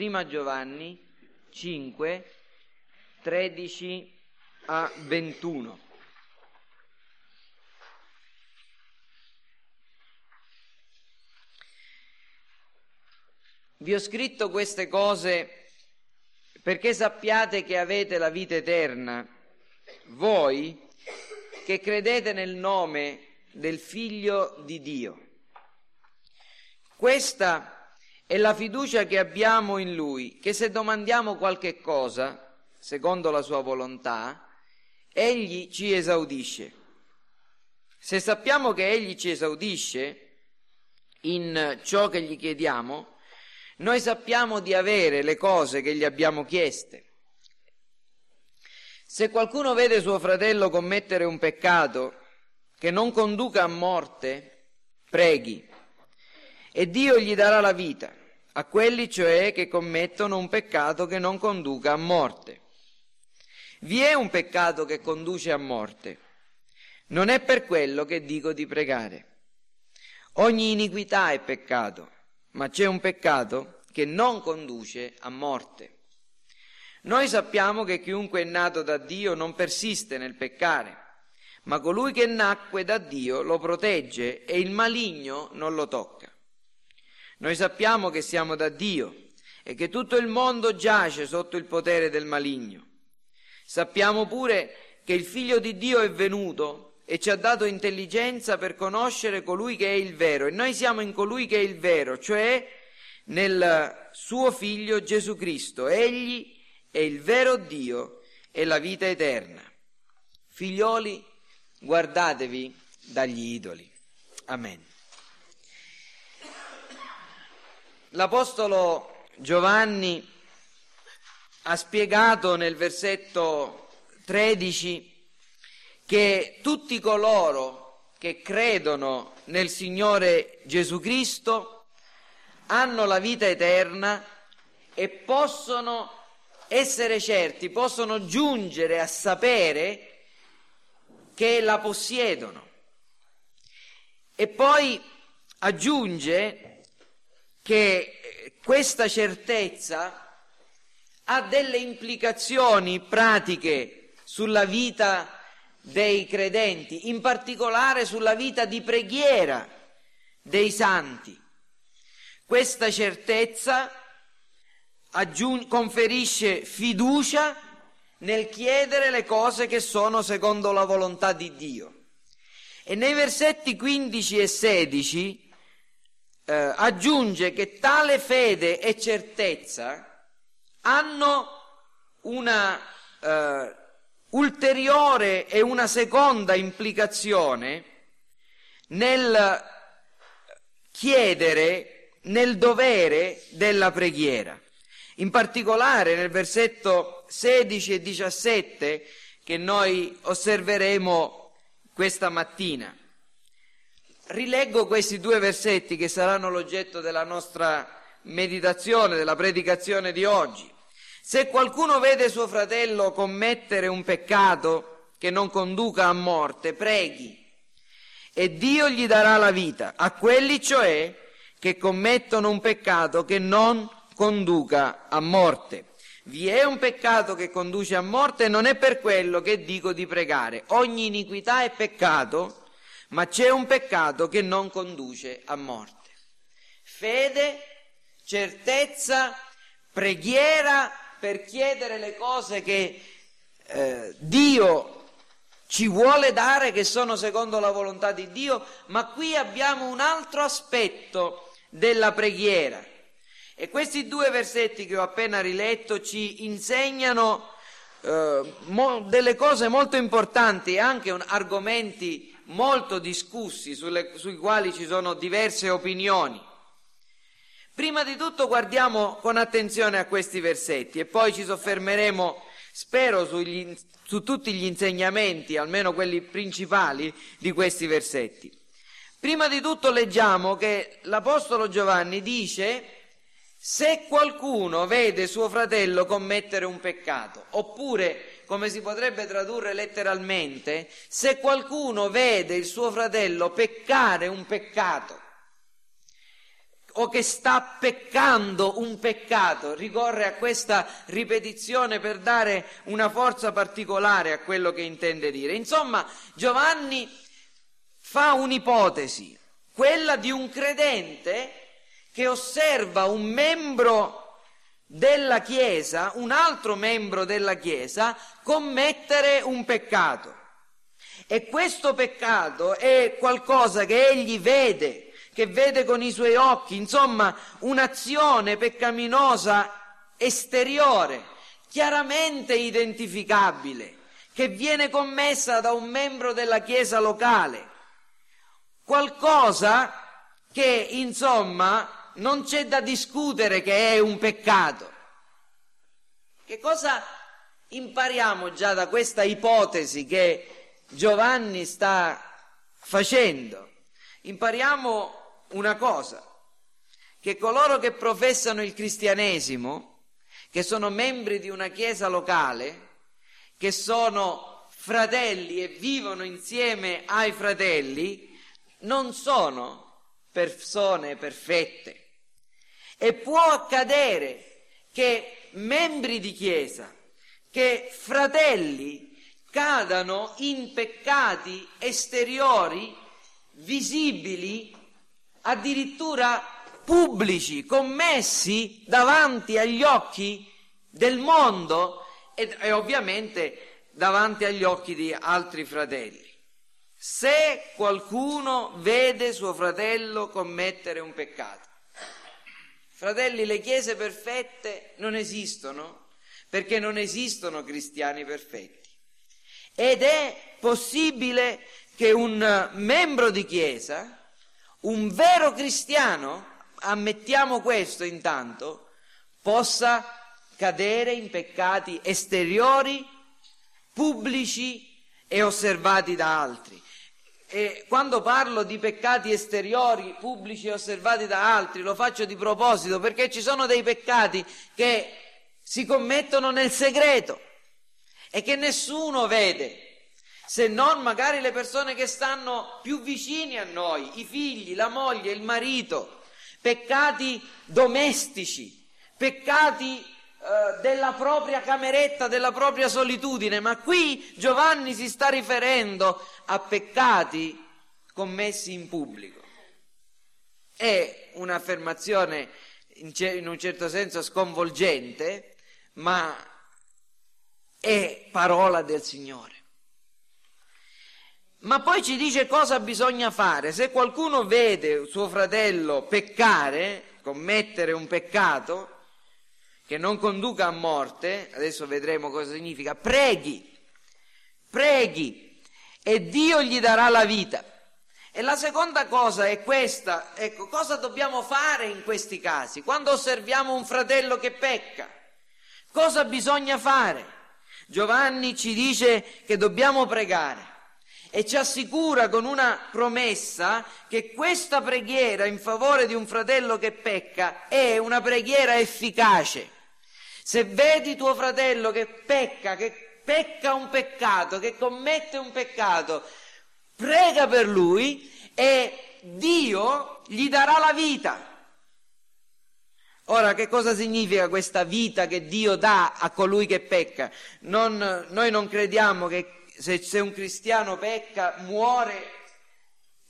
Prima Giovanni 5, 13 a 21. Vi ho scritto queste cose perché sappiate che avete la vita eterna, voi che credete nel nome del Figlio di Dio. Questa è la fiducia che abbiamo in Lui, che se domandiamo qualche cosa, secondo la sua volontà, Egli ci esaudisce. Se sappiamo che Egli ci esaudisce in ciò che gli chiediamo, noi sappiamo di avere le cose che gli abbiamo chieste. Se qualcuno vede suo fratello commettere un peccato che non conduca a morte, preghi, e Dio gli darà la vita, a quelli cioè che commettono un peccato che non conduca a morte. Vi è un peccato che conduce a morte, non è per quello che dico di pregare. Ogni iniquità è peccato, ma c'è un peccato che non conduce a morte. Noi sappiamo che chiunque è nato da Dio non persiste nel peccare, ma colui che nacque da Dio lo protegge e il maligno non lo tocca. Noi sappiamo che siamo da Dio e che tutto il mondo giace sotto il potere del maligno. Sappiamo pure che il Figlio di Dio è venuto e ci ha dato intelligenza per conoscere colui che è il vero, e noi siamo in colui che è il vero, cioè nel suo Figlio Gesù Cristo. Egli è il vero Dio e la vita eterna. Figlioli, guardatevi dagli idoli. Amen. L'Apostolo Giovanni ha spiegato nel versetto 13 che tutti coloro che credono nel Signore Gesù Cristo hanno la vita eterna e possono essere certi, possono giungere a sapere che la possiedono. E poi aggiunge che questa certezza ha delle implicazioni pratiche sulla vita dei credenti, in particolare sulla vita di preghiera dei santi. Questa certezza conferisce fiducia nel chiedere le cose che sono secondo la volontà di Dio. E nei versetti 15 e 16 aggiunge che tale fede e certezza hanno una ulteriore e una seconda implicazione nel chiedere, nel dovere della preghiera. In particolare nel versetto 16 e 17 che noi osserveremo questa mattina. Rileggo questi due versetti che saranno l'oggetto della nostra meditazione, della predicazione di oggi. Se qualcuno vede suo fratello commettere un peccato che non conduca a morte, preghi, e Dio gli darà la vita, a quelli cioè che commettono un peccato che non conduca a morte. Vi è un peccato che conduce a morte e non è per quello che dico di pregare. Ogni iniquità è peccato, ma c'è un peccato che non conduce a morte. Fede, certezza, preghiera per chiedere le cose che Dio ci vuole dare, che sono secondo la volontà di Dio, ma qui abbiamo un altro aspetto della preghiera. E questi due versetti che ho appena riletto ci insegnano delle cose molto importanti e anche argomenti molto discussi sui quali ci sono diverse opinioni. Prima di tutto guardiamo con attenzione a questi versetti e poi ci soffermeremo, spero, su tutti gli insegnamenti, almeno quelli principali di questi versetti. Prima di tutto leggiamo che l'Apostolo Giovanni dice: se qualcuno vede suo fratello commettere un peccato, oppure, come si potrebbe tradurre letteralmente, se qualcuno vede il suo fratello peccare un peccato. o che sta peccando un peccato, ricorre a questa ripetizione per dare una forza particolare a quello che intende dire. Insomma, Giovanni fa un'ipotesi, quella di un credente che osserva un membro della Chiesa, un altro membro della Chiesa, commettere un peccato. E questo peccato è qualcosa che egli vede, che vede con i suoi occhi, insomma un'azione peccaminosa esteriore, chiaramente identificabile, che viene commessa da un membro della Chiesa locale, qualcosa che insomma non c'è da discutere che è un peccato. Che cosa impariamo già da questa ipotesi che Giovanni sta facendo? Impariamo una cosa, che coloro che professano il cristianesimo, che sono membri di una chiesa locale, che sono fratelli e vivono insieme ai fratelli, non sono persone perfette, e può accadere che membri di chiesa, che fratelli cadano in peccati esteriori, visibili, addirittura pubblici, commessi davanti agli occhi del mondo e ovviamente davanti agli occhi di altri fratelli. Se qualcuno vede suo fratello commettere un peccato, fratelli, le chiese perfette non esistono, perché non esistono cristiani perfetti, ed è possibile che un membro di chiesa, un vero cristiano, ammettiamo questo intanto, possa cadere in peccati esteriori, pubblici e osservati da altri. E quando parlo di peccati esteriori, pubblici e osservati da altri, lo faccio di proposito, perché ci sono dei peccati che si commettono nel segreto e che nessuno vede, se non magari le persone che stanno più vicini a noi, i figli, la moglie, il marito, peccati domestici, peccati della propria cameretta, della propria solitudine, ma qui Giovanni si sta riferendo a peccati commessi in pubblico. È un'affermazione in un certo senso sconvolgente, ma è parola del Signore. Ma poi ci dice cosa bisogna fare. Se qualcuno vede suo fratello peccare, commettere un peccato che non conduca a morte, adesso vedremo cosa significa, preghi e Dio gli darà la vita. E la seconda cosa è questa, ecco, cosa dobbiamo fare in questi casi? Quando osserviamo un fratello che pecca, cosa bisogna fare? Giovanni ci dice che dobbiamo pregare, e ci assicura con una promessa che questa preghiera in favore di un fratello che pecca è una preghiera efficace. Se vedi tuo fratello che pecca un peccato, che commette un peccato, prega per lui e Dio gli darà la vita. Ora, che cosa significa questa vita che Dio dà a colui che pecca? Noi non crediamo che se un cristiano pecca muore,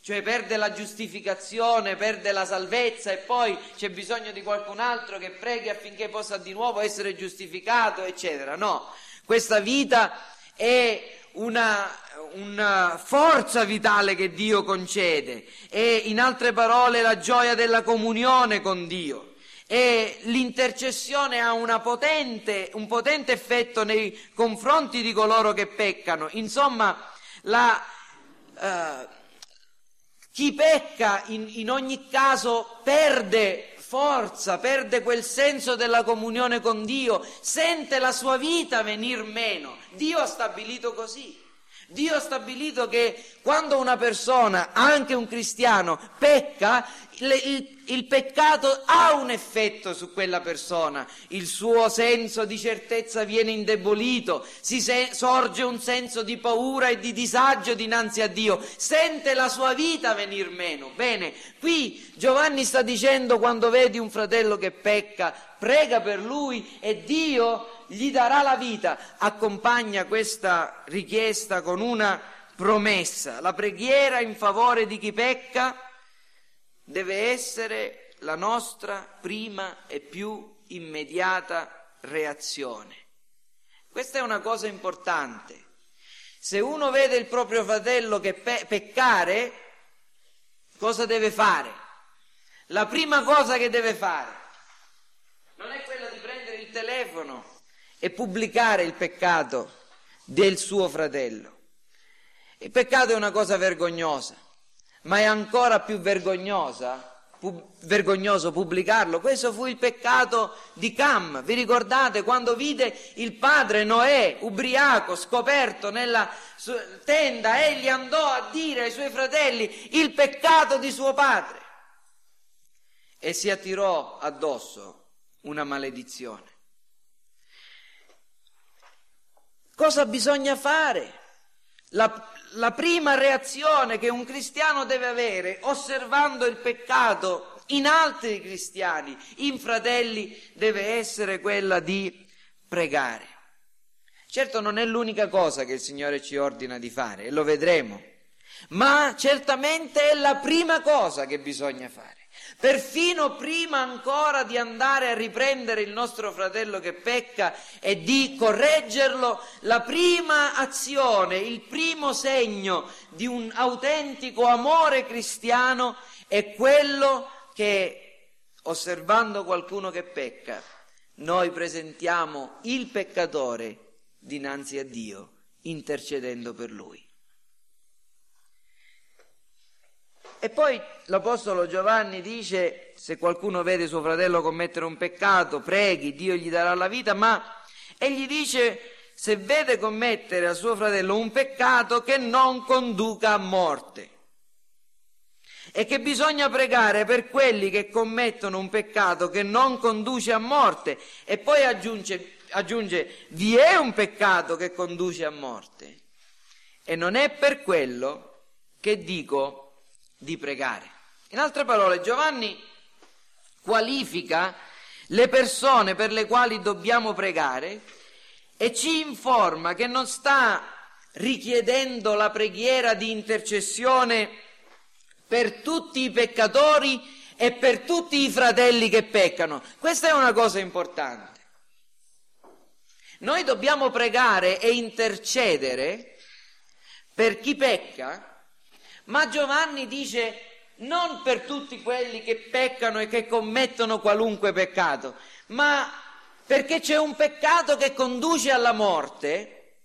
cioè perde la giustificazione, perde la salvezza e poi c'è bisogno di qualcun altro che preghi affinché possa di nuovo essere giustificato, eccetera. No, questa vita è una forza vitale che Dio concede, è in altre parole la gioia della comunione con Dio. E l'intercessione ha un potente effetto nei confronti di coloro che peccano. Insomma, chi pecca in ogni caso perde forza, perde quel senso della comunione con Dio, sente la sua vita venir meno. Dio ha stabilito così. Dio ha stabilito che quando una persona, anche un cristiano, pecca, Il peccato ha un effetto su quella persona, il suo senso di certezza viene indebolito, sorge un senso di paura e di disagio dinanzi a Dio, sente la sua vita venir meno. Bene, qui Giovanni sta dicendo: quando vedi un fratello che pecca, prega per lui e Dio gli darà la vita. Accompagna questa richiesta con una promessa: la preghiera in favore di chi pecca deve essere la nostra prima e più immediata reazione. Questa è una cosa importante. Se uno vede il proprio fratello che peccare, cosa deve fare? La prima cosa che deve fare non è quella di prendere il telefono e pubblicare il peccato del suo fratello. Il peccato è una cosa vergognosa. Ma è ancora più vergognoso pubblicarlo. Questo fu il peccato di Cam. Vi ricordate quando vide il padre Noè ubriaco, scoperto nella tenda? Egli andò a dire ai suoi fratelli il peccato di suo padre e si attirò addosso una maledizione. Cosa bisogna fare? La prima reazione che un cristiano deve avere osservando il peccato in altri cristiani, in fratelli, deve essere quella di pregare. Certo non è l'unica cosa che il Signore ci ordina di fare, e lo vedremo, ma certamente è la prima cosa che bisogna fare. Perfino prima ancora di andare a riprendere il nostro fratello che pecca e di correggerlo, la prima azione, il primo segno di un autentico amore cristiano è quello che, osservando qualcuno che pecca, noi presentiamo il peccatore dinanzi a Dio, intercedendo per lui. E poi l'Apostolo Giovanni dice: se qualcuno vede suo fratello commettere un peccato, preghi, Dio gli darà la vita, ma egli dice: se vede commettere a suo fratello un peccato che non conduca a morte, e che bisogna pregare per quelli che commettono un peccato che non conduce a morte. E poi aggiunge: vi è un peccato che conduce a morte, e non è per quello che dico di pregare. In altre parole, Giovanni qualifica le persone per le quali dobbiamo pregare e ci informa che non sta richiedendo la preghiera di intercessione per tutti i peccatori e per tutti i fratelli che peccano. Questa è una cosa importante. Noi dobbiamo pregare e intercedere per chi pecca, ma Giovanni dice non per tutti quelli che peccano e che commettono qualunque peccato, ma perché c'è un peccato che conduce alla morte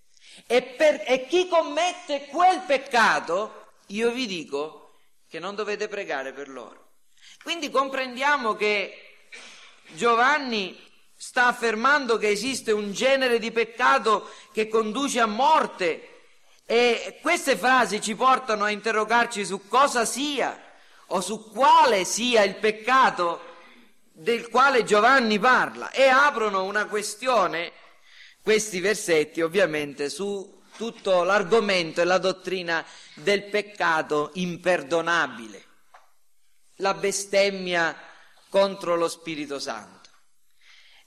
e chi commette quel peccato, io vi dico che non dovete pregare per loro. Quindi comprendiamo che Giovanni sta affermando che esiste un genere di peccato che conduce a morte. E queste frasi ci portano a interrogarci su cosa sia o su quale sia il peccato del quale Giovanni parla, e aprono una questione, questi versetti ovviamente, su tutto l'argomento e la dottrina del peccato imperdonabile, la bestemmia contro lo Spirito Santo.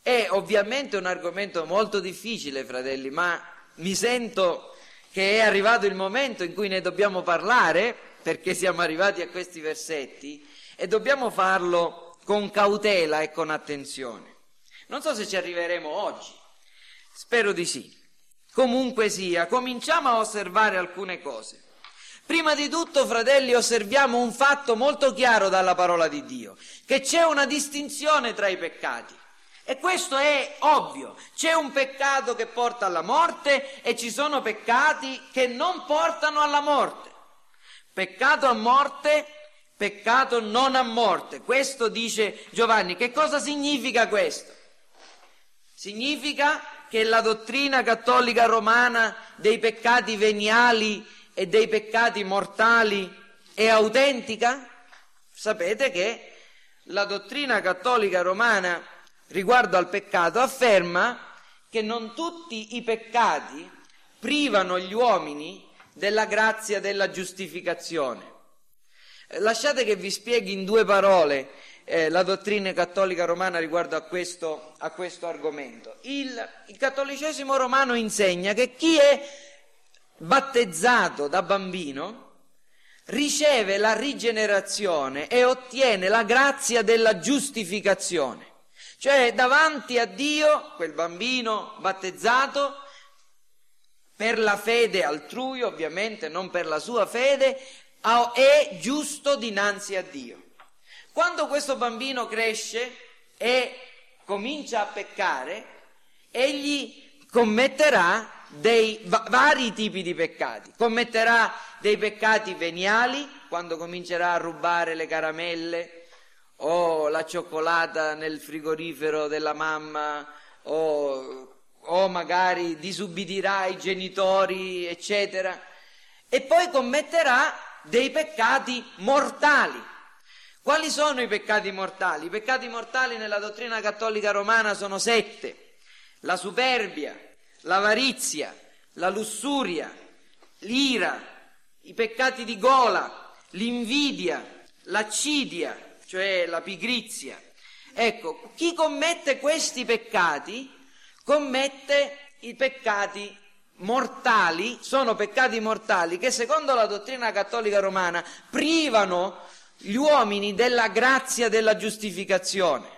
È ovviamente un argomento molto difficile, fratelli, ma mi sento che è arrivato il momento in cui ne dobbiamo parlare, perché siamo arrivati a questi versetti e dobbiamo farlo con cautela e con attenzione. Non so se ci arriveremo oggi, spero di sì. Comunque sia, cominciamo a osservare alcune cose. Prima di tutto, fratelli, osserviamo un fatto molto chiaro dalla parola di Dio, che c'è una distinzione tra i peccati. E questo è ovvio, c'è un peccato che porta alla morte e ci sono peccati che non portano alla morte. Peccato a morte, peccato non a morte. Questo dice Giovanni. Che cosa significa questo? Significa che la dottrina cattolica romana dei peccati veniali e dei peccati mortali è autentica? Sapete che la dottrina cattolica romana riguardo al peccato afferma che non tutti i peccati privano gli uomini della grazia della giustificazione. Lasciate che vi spieghi in due parole la dottrina cattolica romana riguardo a questo argomento. Il cattolicesimo romano insegna che chi è battezzato da bambino riceve la rigenerazione e ottiene la grazia della giustificazione. Cioè, davanti a Dio, quel bambino battezzato, per la fede altrui, ovviamente, non per la sua fede, è giusto dinanzi a Dio. Quando questo bambino cresce e comincia a peccare, egli commetterà dei vari tipi di peccati. Commetterà dei peccati veniali, quando comincerà a rubare le caramelle o la cioccolata nel frigorifero della mamma, o magari disubbidirà ai genitori, eccetera. E poi commetterà dei peccati mortali. Quali sono i peccati mortali? I peccati mortali nella dottrina cattolica romana sono 7: la superbia, l'avarizia, la lussuria, l'ira, i peccati di gola, l'invidia, l'accidia, cioè la pigrizia. Ecco, chi commette questi peccati commette i peccati mortali, sono peccati mortali che secondo la dottrina cattolica romana privano gli uomini della grazia della giustificazione.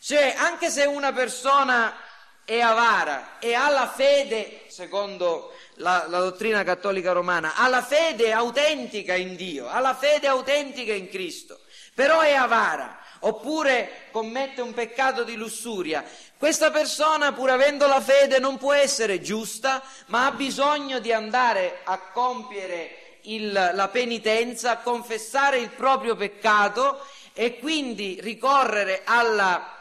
Cioè, anche se una persona è avara e ha la fede, secondo la dottrina cattolica romana, ha la fede autentica in Dio, ha la fede autentica in Cristo, però è avara, oppure commette un peccato di lussuria, questa persona, pur avendo la fede, non può essere giusta, ma ha bisogno di andare a compiere la penitenza, a confessare il proprio peccato e quindi ricorrere alla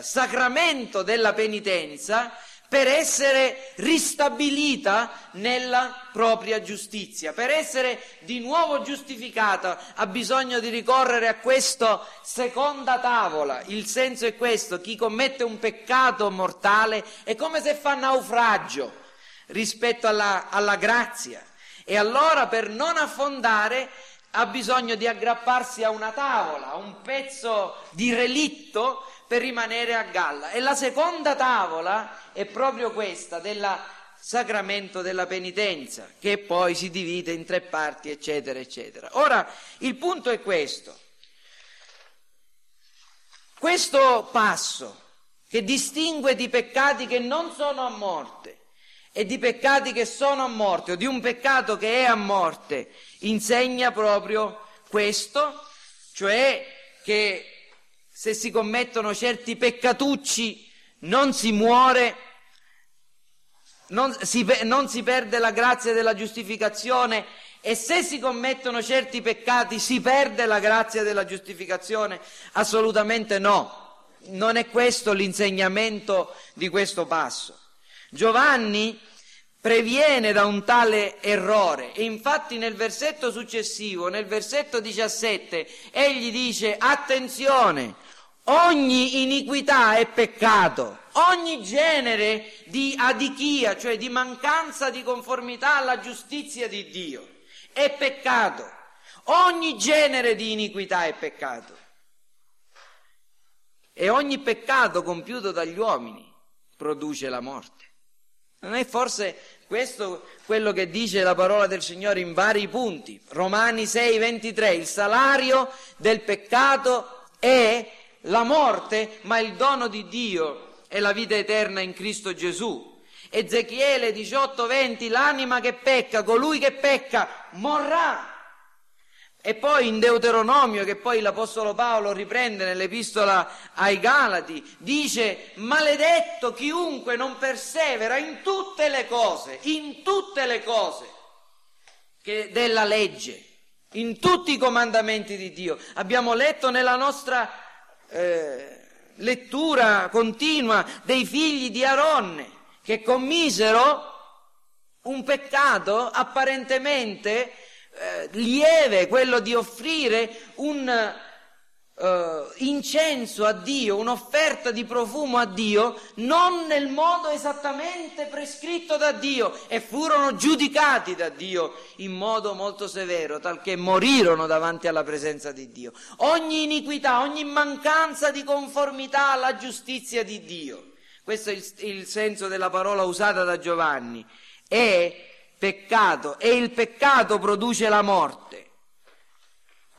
sacramento della penitenza per essere ristabilita nella propria giustizia, per essere di nuovo giustificata ha bisogno di ricorrere a questa seconda tavola. Il senso è questo: chi commette un peccato mortale è come se fa naufragio rispetto alla grazia, e allora per non affondare ha bisogno di aggrapparsi a una tavola, a un pezzo di relitto, per rimanere a galla. E la seconda tavola è proprio questa del sacramento della penitenza, che poi si divide in 3 parti, eccetera eccetera. Ora, il punto è questo: questo passo che distingue di peccati che non sono a morte e di peccati che sono a morte, o di un peccato che è a morte, insegna proprio questo, cioè che se si commettono certi peccatucci non si muore, non si perde la grazia della giustificazione, e se si commettono certi peccati si perde la grazia della giustificazione? Assolutamente no, non è questo l'insegnamento di questo passo. Giovanni previene da un tale errore, e infatti nel versetto successivo, nel versetto 17, egli dice: attenzione, ogni iniquità è peccato, ogni genere di adichia, cioè di mancanza di conformità alla giustizia di Dio, è peccato, ogni genere di iniquità è peccato, e ogni peccato compiuto dagli uomini produce la morte. Non è forse questo quello che dice la parola del Signore in vari punti? Romani 6,23: il salario del peccato è la morte, ma il dono di Dio è la vita eterna in Cristo Gesù. Ezechiele 18,20: l'anima che pecca, colui che pecca morrà. E poi in Deuteronomio, che poi l'Apostolo Paolo riprende nell'Epistola ai Galati, dice: maledetto chiunque non persevera in tutte le cose che della legge, in tutti i comandamenti di Dio. Abbiamo letto nella nostra lettura continua dei figli di Aronne, che commisero un peccato apparentemente lieve, quello di offrire un incenso a Dio, un'offerta di profumo a Dio, non nel modo esattamente prescritto da Dio, e furono giudicati da Dio in modo molto severo, talché morirono davanti alla presenza di Dio. Ogni iniquità, ogni mancanza di conformità alla giustizia di Dio, questo è il senso della parola usata da Giovanni, è peccato, e il peccato produce la morte.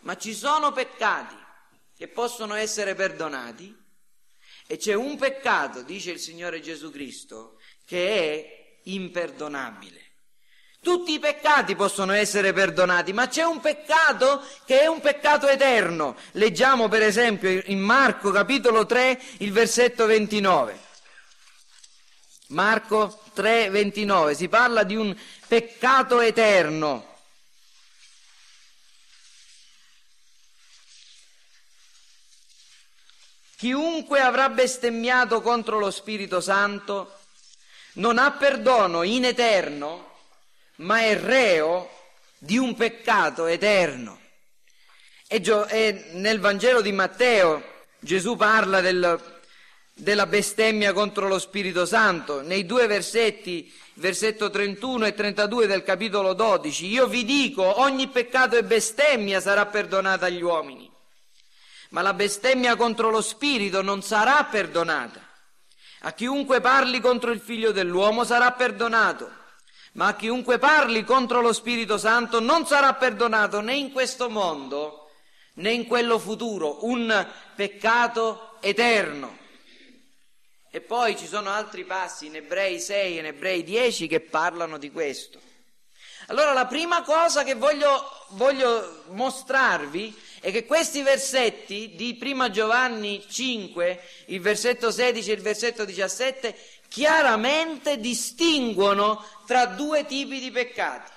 Ma ci sono peccati che possono essere perdonati, e c'è un peccato, dice il Signore Gesù Cristo, che è imperdonabile. Tutti i peccati possono essere perdonati, ma c'è un peccato che è un peccato eterno. Leggiamo per esempio in Marco capitolo 3 il versetto 29. Marco 3, 29, si parla di un peccato eterno. Chiunque avrà bestemmiato contro lo Spirito Santo non ha perdono in eterno, ma è reo di un peccato eterno. E nel Vangelo di Matteo Gesù parla della bestemmia contro lo Spirito Santo. Nei due versetti, versetto 31 e 32 del capitolo 12, io vi dico, ogni peccato e bestemmia sarà perdonata agli uomini, ma la bestemmia contro lo Spirito non sarà perdonata. A chiunque parli contro il Figlio dell'uomo sarà perdonato, ma a chiunque parli contro lo Spirito Santo non sarà perdonato né in questo mondo né in quello futuro, un peccato eterno. E poi ci sono altri passi in Ebrei 6 e in Ebrei 10 che parlano di questo. Allora la prima cosa che voglio mostrarvi è che questi versetti di Prima Giovanni 5, il versetto 16 e il versetto 17, chiaramente distinguono tra due tipi di peccati.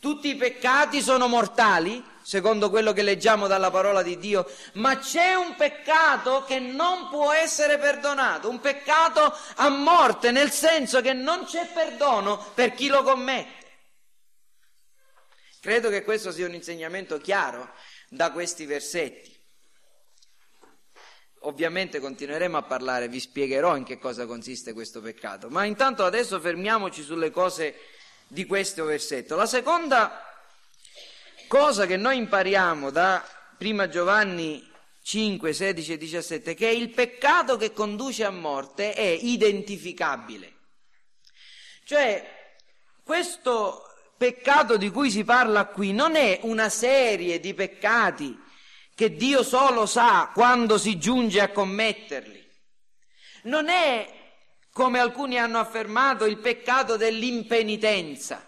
Tutti i peccati sono mortali, secondo quello che leggiamo dalla parola di Dio, ma c'è un peccato che non può essere perdonato, un peccato a morte, nel senso che non c'è perdono per chi lo commette. Credo che questo sia un insegnamento chiaro da questi versetti. Ovviamente continueremo a parlare, vi spiegherò in che cosa consiste questo peccato, ma intanto adesso fermiamoci sulle cose di questo versetto. La seconda cosa che noi impariamo da Prima Giovanni 5, 16 e 17 è che il peccato che conduce a morte è identificabile. Cioè, questo peccato di cui si parla qui non è una serie di peccati che Dio solo sa quando si giunge a commetterli. Non è, come alcuni hanno affermato, il peccato dell'impenitenza,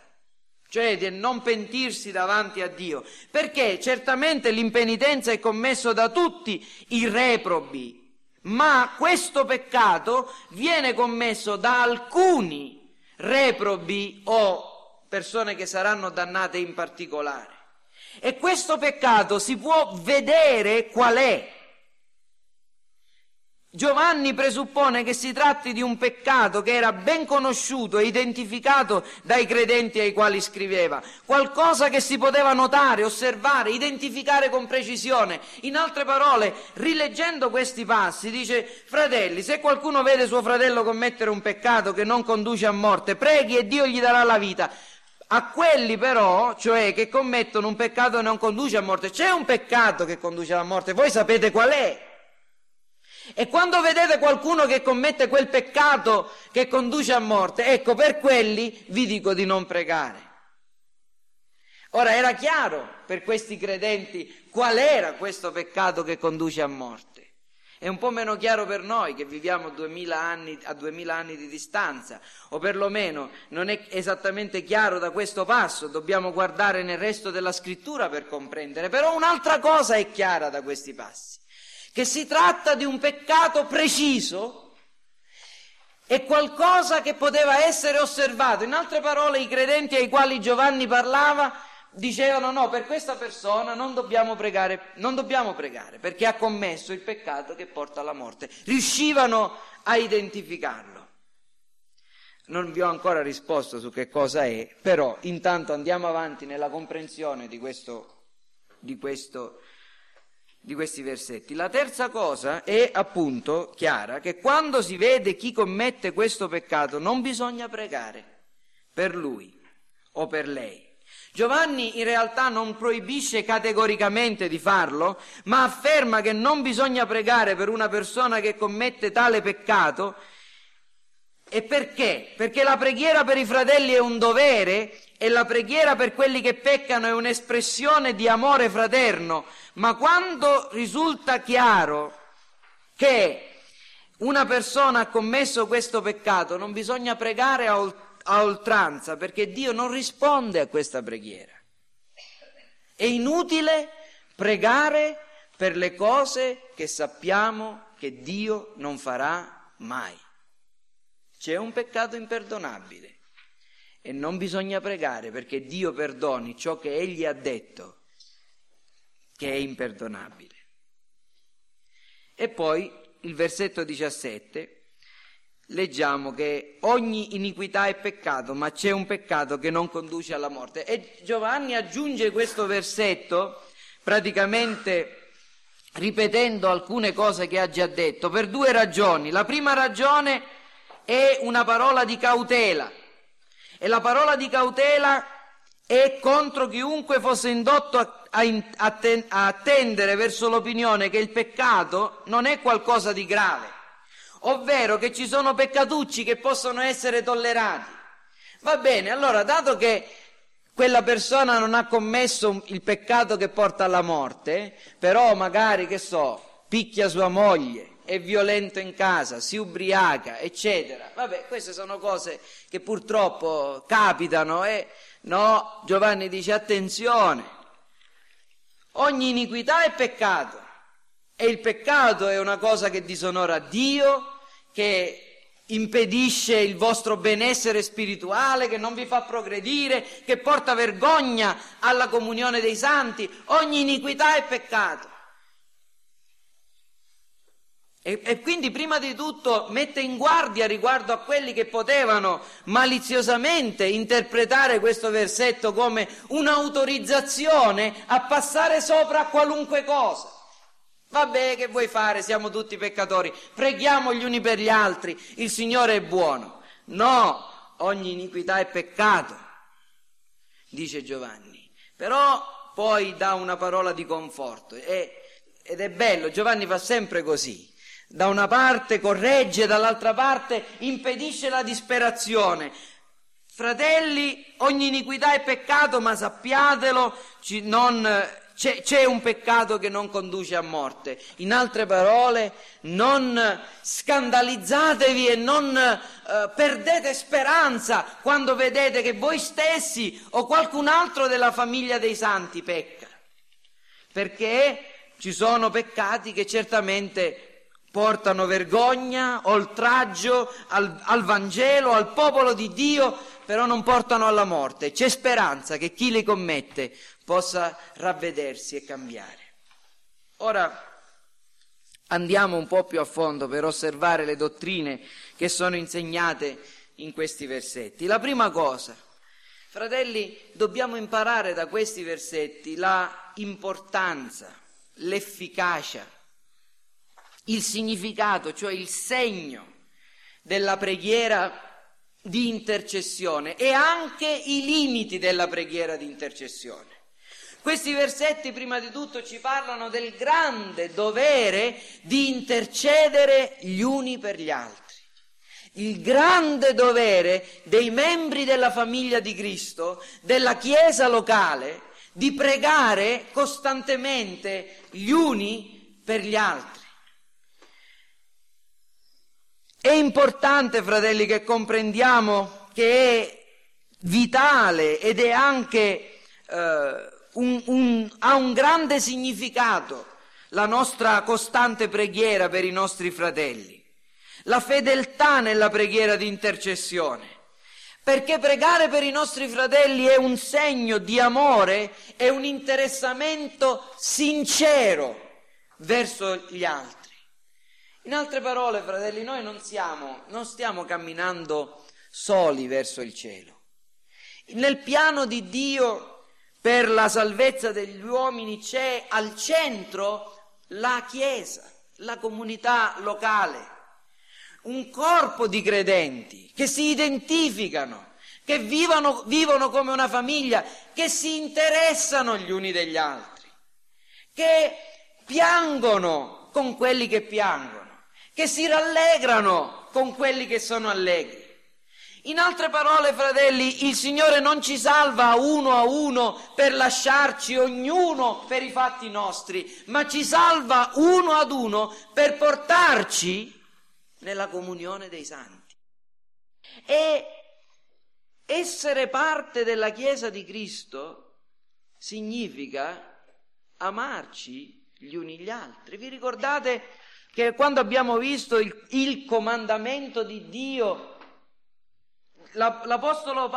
cioè del non pentirsi davanti a Dio, perché certamente l'impenitenza è commesso da tutti i reprobi, ma questo peccato viene commesso da alcuni reprobi o persone che saranno dannate in particolare. E questo peccato si può vedere qual è. Giovanni presuppone che si tratti di un peccato che era ben conosciuto e identificato dai credenti ai quali scriveva, qualcosa che si poteva notare, osservare, identificare con precisione. In altre parole, rileggendo questi passi, dice: fratelli, se qualcuno vede suo fratello commettere un peccato che non conduce a morte, preghi e Dio gli darà la vita. A quelli però, cioè che commettono un peccato che non conduce a morte, c'è un peccato che conduce alla morte, voi sapete qual è. E quando vedete qualcuno che commette quel peccato che conduce a morte, ecco, per quelli vi dico di non pregare. Ora, era chiaro per questi credenti qual era questo peccato che conduce a morte. È un po' meno chiaro per noi che viviamo 2000 anni, a 2000 anni di distanza, o perlomeno non è esattamente chiaro da questo passo, dobbiamo guardare nel resto della scrittura per comprendere. Però un'altra cosa è chiara da questi passi, che si tratta di un peccato preciso e qualcosa che poteva essere osservato. In altre parole, i credenti ai quali Giovanni parlava dicevano: no, per questa persona non dobbiamo pregare perché ha commesso il peccato che porta alla morte. Riuscivano a identificarlo. Non vi ho ancora risposto su che cosa è, però intanto andiamo avanti nella comprensione di questo di questi versetti. La terza cosa è appunto chiara, che quando si vede chi commette questo peccato non bisogna pregare per lui o per lei. Giovanni in realtà non proibisce categoricamente di farlo, ma afferma che non bisogna pregare per una persona che commette tale peccato. E perché? Perché la preghiera per i fratelli è un dovere e la preghiera per quelli che peccano è un'espressione di amore fraterno, ma quando risulta chiaro che una persona ha commesso questo peccato non bisogna pregare a oltranza, perché Dio non risponde a questa preghiera. È inutile pregare per le cose che sappiamo che Dio non farà mai. C'è un peccato imperdonabile e non bisogna pregare perché Dio perdoni ciò che Egli ha detto che è imperdonabile. E poi il versetto 17 leggiamo che ogni iniquità è peccato, ma c'è un peccato che non conduce alla morte. E Giovanni aggiunge questo versetto praticamente ripetendo alcune cose che ha già detto per due ragioni. La prima ragione è una parola di cautela, e la parola di cautela è contro chiunque fosse indotto a tendere verso l'opinione che il peccato non è qualcosa di grave, ovvero che ci sono peccatucci che possono essere tollerati. Va bene, allora dato che quella persona non ha commesso il peccato che porta alla morte, però magari, che so, picchia sua moglie, è violento in casa, si ubriaca, eccetera. Vabbè, queste sono cose che purtroppo capitano e no, Giovanni dice attenzione, ogni iniquità è peccato. E il peccato è una cosa che disonora Dio, che impedisce il vostro benessere spirituale, che non vi fa progredire, che porta vergogna alla comunione dei santi. Ogni iniquità è peccato. E quindi prima di tutto mette in guardia riguardo a quelli che potevano maliziosamente interpretare questo versetto come un'autorizzazione a passare sopra a qualunque cosa. Vabbè, che vuoi fare, siamo tutti peccatori, preghiamo gli uni per gli altri, il Signore è buono. No, ogni iniquità è peccato, dice Giovanni, però poi dà una parola di conforto ed è bello. Giovanni fa sempre così, da una parte corregge, dall'altra parte impedisce la disperazione. Fratelli, ogni iniquità è peccato, ma sappiatelo, c'è un peccato che non conduce a morte. In altre parole, non scandalizzatevi e non perdete speranza quando vedete che voi stessi o qualcun altro della famiglia dei santi pecca, perché ci sono peccati che certamente portano vergogna, oltraggio al Vangelo, al popolo di Dio, però non portano alla morte. C'è speranza che chi li commette possa ravvedersi e cambiare. Ora andiamo un po' più a fondo per osservare le dottrine che sono insegnate in questi versetti. La prima cosa, fratelli, dobbiamo imparare da questi versetti la importanza, l'efficacia, il significato, cioè il segno della preghiera di intercessione e anche i limiti della preghiera di intercessione. Questi versetti prima di tutto ci parlano del grande dovere di intercedere gli uni per gli altri, il grande dovere dei membri della famiglia di Cristo, della Chiesa locale, di pregare costantemente gli uni per gli altri. È importante, fratelli, che comprendiamo che è vitale ed è anche ha un grande significato la nostra costante preghiera per i nostri fratelli, la fedeltà nella preghiera di intercessione, perché pregare per i nostri fratelli è un segno di amore e un interessamento sincero verso gli altri. In altre parole, fratelli, noi non stiamo camminando soli verso il cielo. Nel piano di Dio per la salvezza degli uomini c'è al centro la Chiesa, la comunità locale, un corpo di credenti che si identificano, che vivono come una famiglia, che si interessano gli uni degli altri, che piangono con quelli che piangono, che si rallegrano con quelli che sono allegri. In altre parole, fratelli, il Signore non ci salva a uno per lasciarci ognuno per i fatti nostri, ma ci salva uno ad uno per portarci nella comunione dei santi. E essere parte della Chiesa di Cristo significa amarci gli uni gli altri. Vi ricordate che quando abbiamo visto il comandamento di Dio, l'Apostolo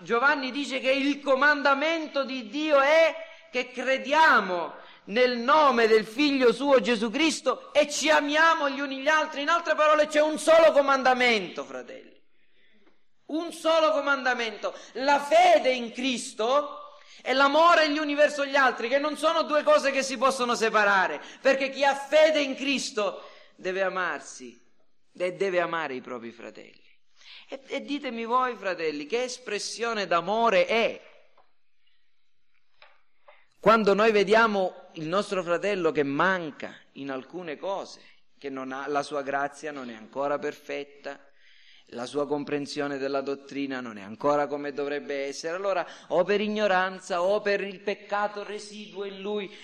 Giovanni dice che il comandamento di Dio è che crediamo nel nome del Figlio suo Gesù Cristo e ci amiamo gli uni gli altri. In altre parole, c'è un solo comandamento, fratelli, un solo comandamento: la fede in Cristo e l'amore gli uni verso gli altri, che non sono due cose che si possono separare, perché chi ha fede in Cristo deve amarsi e deve amare i propri fratelli. E ditemi voi, fratelli, che espressione d'amore è quando noi vediamo il nostro fratello che manca in alcune cose, che non ha, la sua grazia non è ancora perfetta, la sua comprensione della dottrina non è ancora come dovrebbe essere. Allora, o per ignoranza o per il peccato residuo in lui,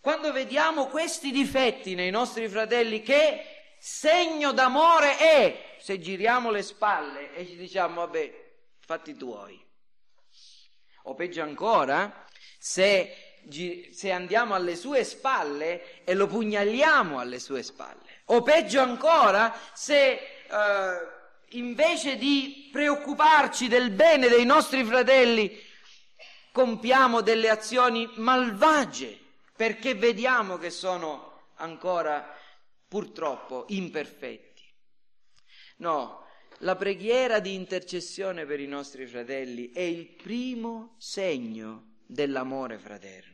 quando vediamo questi difetti nei nostri fratelli, che segno d'amore è se giriamo le spalle e ci diciamo vabbè, fatti tuoi? O peggio ancora, se andiamo alle sue spalle e lo pugnaliamo alle sue spalle. O peggio ancora, se invece di preoccuparci del bene dei nostri fratelli compiamo delle azioni malvagie perché vediamo che sono ancora purtroppo imperfetti. No, la preghiera di intercessione per i nostri fratelli è il primo segno dell'amore fraterno.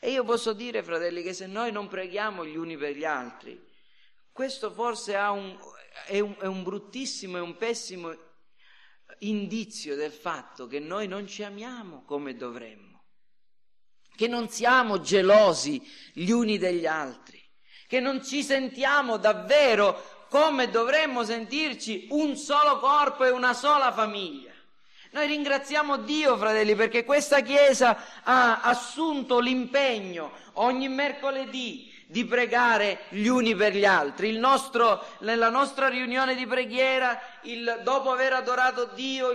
E io posso dire, fratelli, che se noi non preghiamo gli uni per gli altri, questo forse è un bruttissimo e un pessimo indizio del fatto che noi non ci amiamo come dovremmo, che non siamo gelosi gli uni degli altri, che non ci sentiamo davvero come dovremmo sentirci un solo corpo e una sola famiglia. Noi ringraziamo Dio, fratelli, perché questa Chiesa ha assunto l'impegno ogni mercoledì di pregare gli uni per gli altri. Nella nostra riunione di preghiera, dopo aver adorato Dio,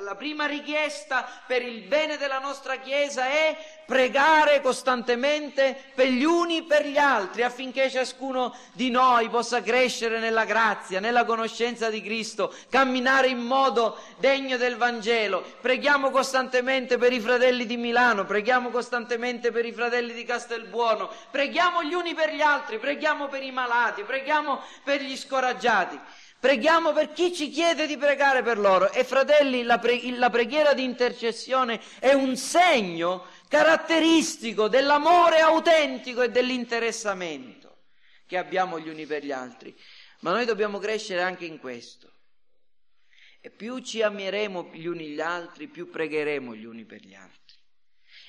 la prima richiesta per il bene della nostra Chiesa è pregare costantemente per gli uni per gli altri, affinché ciascuno di noi possa crescere nella grazia, nella conoscenza di Cristo, camminare in modo degno del Vangelo. Preghiamo costantemente per i fratelli di Milano, preghiamo costantemente per i fratelli di Castelbuono, preghiamo gli uni per gli altri, preghiamo per i malati, preghiamo per gli scoraggiati, preghiamo per chi ci chiede di pregare per loro. E fratelli, la preghiera di intercessione è un segno caratteristico dell'amore autentico e dell'interessamento che abbiamo gli uni per gli altri. Ma noi dobbiamo crescere anche in questo, e più ci amieremo gli uni gli altri, più pregheremo gli uni per gli altri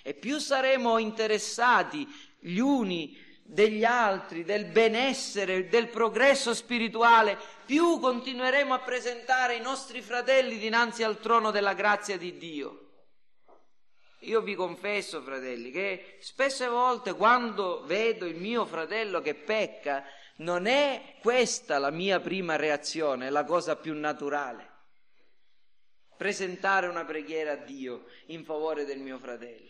e più saremo interessati gli uni degli altri, del benessere, del progresso spirituale, più continueremo a presentare i nostri fratelli dinanzi al trono della grazia di Dio. Io vi confesso, fratelli, che spesse volte quando vedo il mio fratello che pecca, non è questa la mia prima reazione, la cosa più naturale: presentare una preghiera a Dio in favore del mio fratello.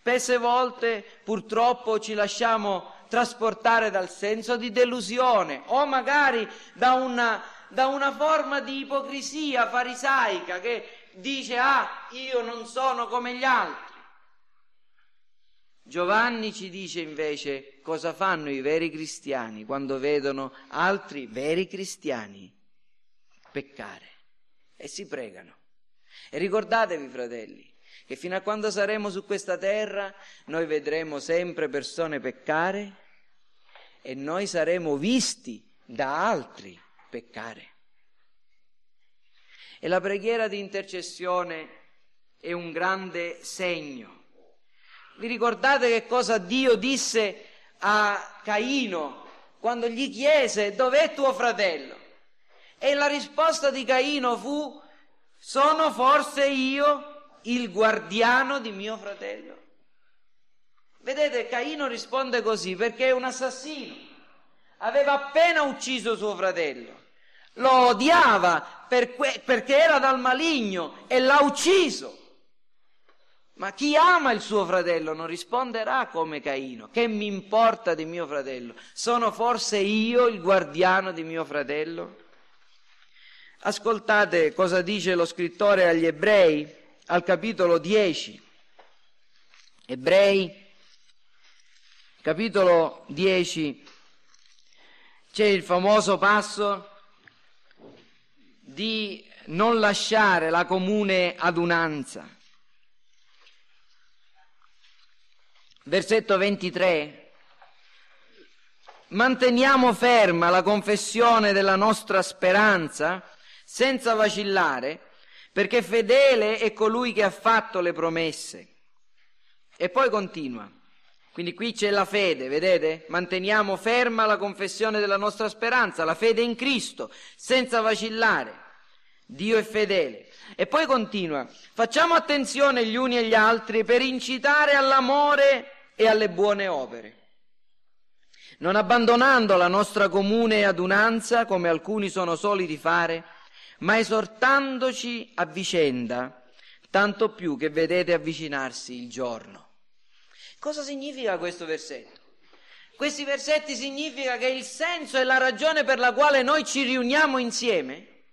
Spesse volte purtroppo ci lasciamo trasportare dal senso di delusione, o magari da una forma di ipocrisia farisaica che dice: ah, io non sono come gli altri. Giovanni ci dice invece cosa fanno i veri cristiani quando vedono altri veri cristiani peccare, e si pregano. E ricordatevi, fratelli, che fino a quando saremo su questa terra noi vedremo sempre persone peccare e noi saremo visti da altri peccare. E la preghiera di intercessione è un grande segno. Vi ricordate che cosa Dio disse a Caino quando gli chiese dov'è tuo fratello? E la risposta di Caino fu: sono forse io il guardiano di mio fratello? Vedete, Caino risponde così perché è un assassino, aveva appena ucciso suo fratello, lo odiava perché era dal maligno e l'ha ucciso. Ma chi ama il suo fratello non risponderà come Caino: che mi importa di mio fratello? Sono forse io il guardiano di mio fratello? Ascoltate cosa dice lo scrittore agli Ebrei al capitolo 10. Ebrei, capitolo 10, c'è il famoso passo di non lasciare la comune adunanza. Versetto 23: manteniamo ferma la confessione della nostra speranza senza vacillare, perché fedele è colui che ha fatto le promesse. E poi continua, quindi qui c'è la fede, vedete? Manteniamo ferma la confessione della nostra speranza, la fede in Cristo, senza vacillare. Dio è fedele. E poi continua: facciamo attenzione gli uni agli altri per incitare all'amore e alle buone opere, non abbandonando la nostra comune adunanza come alcuni sono soliti fare, ma esortandoci a vicenda, tanto più che vedete avvicinarsi il giorno. Cosa significa questo versetto? Questi versetti significa che il senso e la ragione per la quale noi ci riuniamo insieme,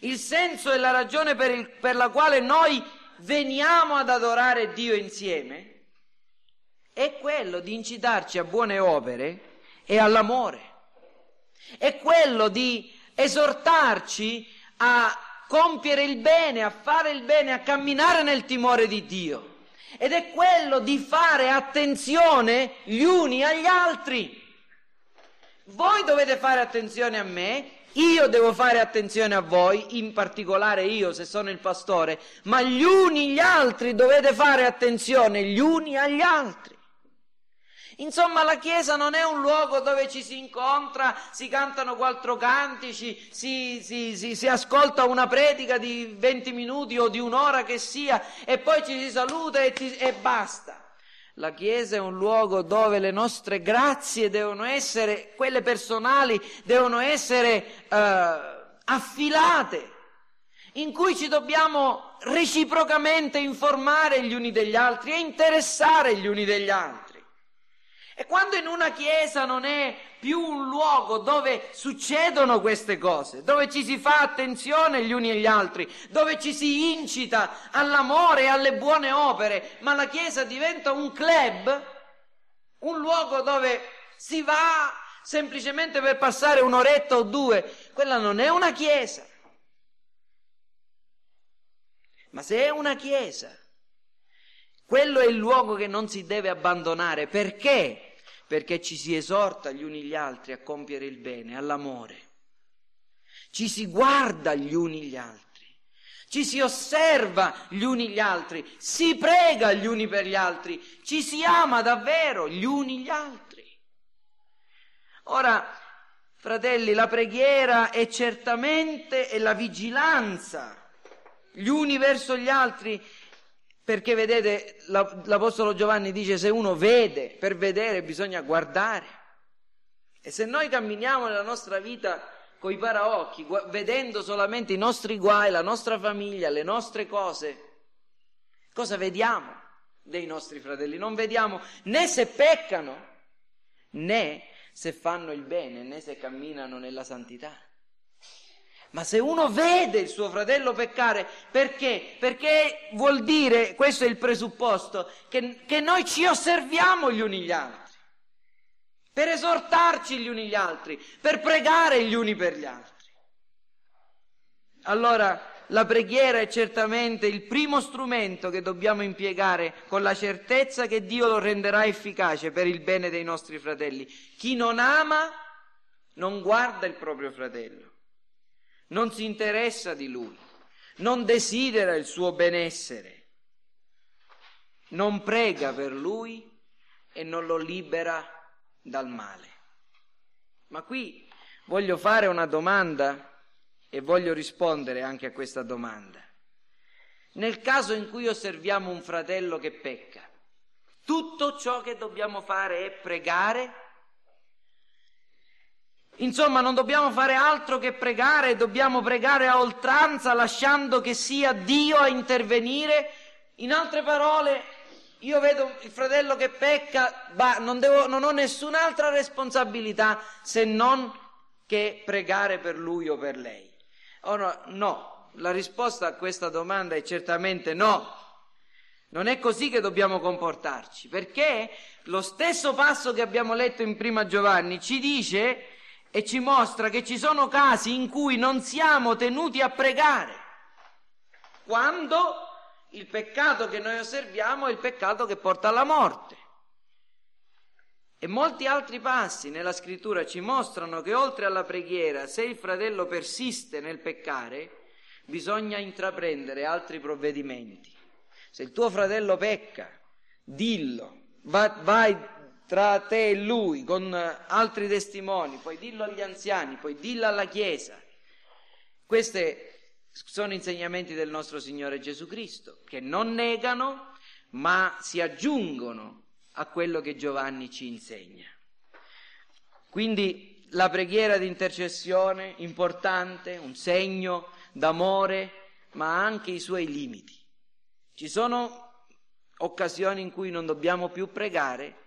il senso e la ragione per la quale noi veniamo ad adorare Dio insieme, è quello di incitarci a buone opere e all'amore, è quello di esortarci a compiere il bene, a fare il bene, a camminare nel timore di Dio, ed è quello di fare attenzione gli uni agli altri. Voi dovete fare attenzione a me, io devo fare attenzione a voi, in particolare io se sono il pastore, ma gli uni gli altri dovete fare attenzione gli uni agli altri. Insomma, la Chiesa non è un luogo dove ci si incontra, si cantano 4 cantici, si ascolta una predica di 20 minuti o di un'ora che sia e poi ci si saluta e basta. La Chiesa è un luogo dove le nostre grazie devono essere, quelle personali, devono essere affilate, in cui ci dobbiamo reciprocamente informare gli uni degli altri e interessare gli uni degli altri. E quando in una Chiesa non è più un luogo dove succedono queste cose, dove ci si fa attenzione gli uni agli altri, dove ci si incita all'amore e alle buone opere, ma la Chiesa diventa un club, un luogo dove si va semplicemente per passare un'oretta o 2, quella non è una Chiesa. Ma se è una Chiesa, quello è il luogo che non si deve abbandonare. Perché? Perché ci si esorta gli uni gli altri a compiere il bene, all'amore. Ci si guarda gli uni gli altri. Ci si osserva gli uni gli altri. Si prega gli uni per gli altri. Ci si ama davvero gli uni gli altri. Ora, fratelli, la preghiera è certamente e la vigilanza gli uni verso gli altri. Perché vedete, l'Apostolo Giovanni dice: se uno vede, per vedere bisogna guardare. E se noi camminiamo nella nostra vita coi paraocchi, vedendo solamente i nostri guai, la nostra famiglia, le nostre cose, cosa vediamo dei nostri fratelli? Non vediamo né se peccano, né se fanno il bene, né se camminano nella santità. Ma se uno vede il suo fratello peccare, perché? Perché vuol dire, questo è il presupposto, che noi ci osserviamo gli uni gli altri, per esortarci gli uni gli altri, per pregare gli uni per gli altri. Allora la preghiera è certamente il primo strumento che dobbiamo impiegare con la certezza che Dio lo renderà efficace per il bene dei nostri fratelli. Chi non ama non guarda il proprio fratello, non si interessa di lui, non desidera il suo benessere, non prega per lui e non lo libera dal male. Ma qui voglio fare una domanda e voglio rispondere anche a questa domanda. Nel caso in cui osserviamo un fratello che pecca, tutto ciò che dobbiamo fare è pregare? Insomma, non dobbiamo fare altro che pregare, dobbiamo pregare a oltranza, lasciando che sia Dio a intervenire. In altre parole, io vedo il fratello che pecca, non ho nessun'altra responsabilità se non che pregare per lui o per lei. Ora, no, la risposta a questa domanda è certamente no. Non è così che dobbiamo comportarci, perché lo stesso passo che abbiamo letto in Prima Giovanni ci dice e ci mostra che ci sono casi in cui non siamo tenuti a pregare, quando il peccato che noi osserviamo è il peccato che porta alla morte. E molti altri passi nella scrittura ci mostrano che oltre alla preghiera, se il fratello persiste nel peccare, bisogna intraprendere altri provvedimenti. Se il tuo fratello pecca, dillo, vai tra te e lui, con altri testimoni, poi dillo agli anziani, poi dillo alla Chiesa. Questi sono insegnamenti del nostro Signore Gesù Cristo, che non negano, ma si aggiungono a quello che Giovanni ci insegna. Quindi la preghiera di intercessione, importante, un segno d'amore, ma anche i suoi limiti. Ci sono occasioni in cui non dobbiamo più pregare,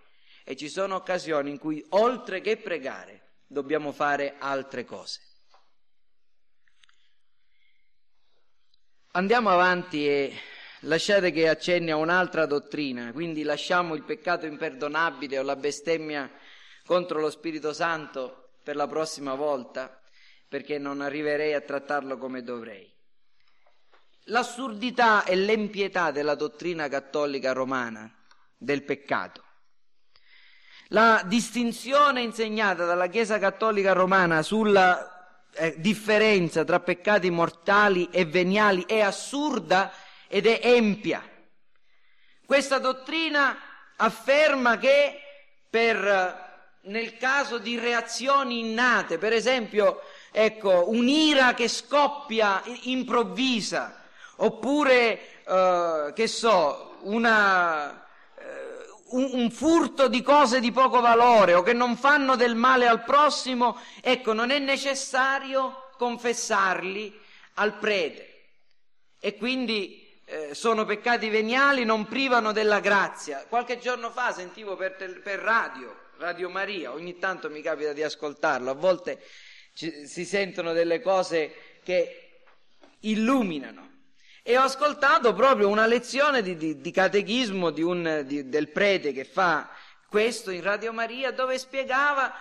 e ci sono occasioni in cui, oltre che pregare, dobbiamo fare altre cose. Andiamo avanti e lasciate che accenni a un'altra dottrina. Quindi lasciamo il peccato imperdonabile o la bestemmia contro lo Spirito Santo per la prossima volta, perché non arriverei a trattarlo come dovrei. L'assurdità e l'empietà della dottrina cattolica romana del peccato. La distinzione insegnata dalla Chiesa Cattolica Romana sulla differenza tra peccati mortali e veniali è assurda ed è empia. Questa dottrina afferma che nel caso di reazioni innate, per esempio, ecco, un'ira che scoppia improvvisa, oppure, un furto di cose di poco valore o che non fanno del male al prossimo, ecco, non è necessario confessarli al prete e quindi sono peccati veniali, non privano della grazia. Qualche giorno fa sentivo per Radio Maria, ogni tanto mi capita di ascoltarlo, a volte si sentono delle cose che illuminano. E ho ascoltato proprio una lezione di catechismo del prete che fa questo in Radio Maria, dove spiegava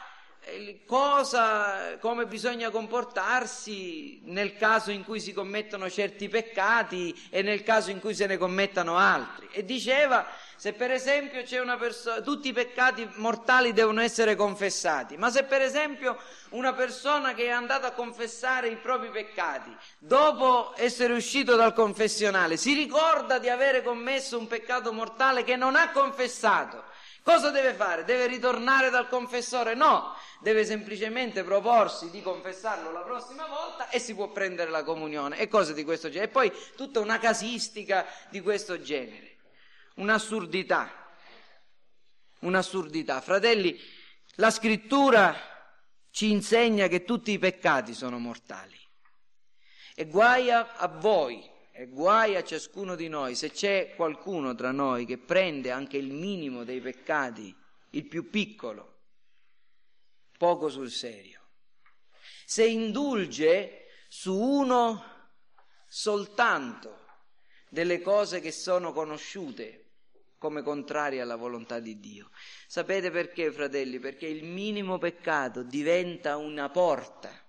come bisogna comportarsi nel caso in cui si commettono certi peccati e nel caso in cui se ne commettano altri. E diceva, se per esempio c'è una persona, tutti i peccati mortali devono essere confessati, ma se per esempio una persona che è andata a confessare i propri peccati, dopo essere uscito dal confessionale, si ricorda di avere commesso un peccato mortale che non ha confessato, cosa deve fare? Deve ritornare dal confessore? No, deve semplicemente proporsi di confessarlo la prossima volta e si può prendere la comunione e cose di questo genere. E poi tutta una casistica di questo genere. Un'assurdità. Fratelli, la scrittura ci insegna che tutti i peccati sono mortali. E guai a voi. E guai a ciascuno di noi, se c'è qualcuno tra noi che prende anche il minimo dei peccati, il più piccolo, poco sul serio. Se indulge su uno soltanto delle cose che sono conosciute come contrarie alla volontà di Dio. Sapete perché, fratelli? Perché il minimo peccato diventa una porta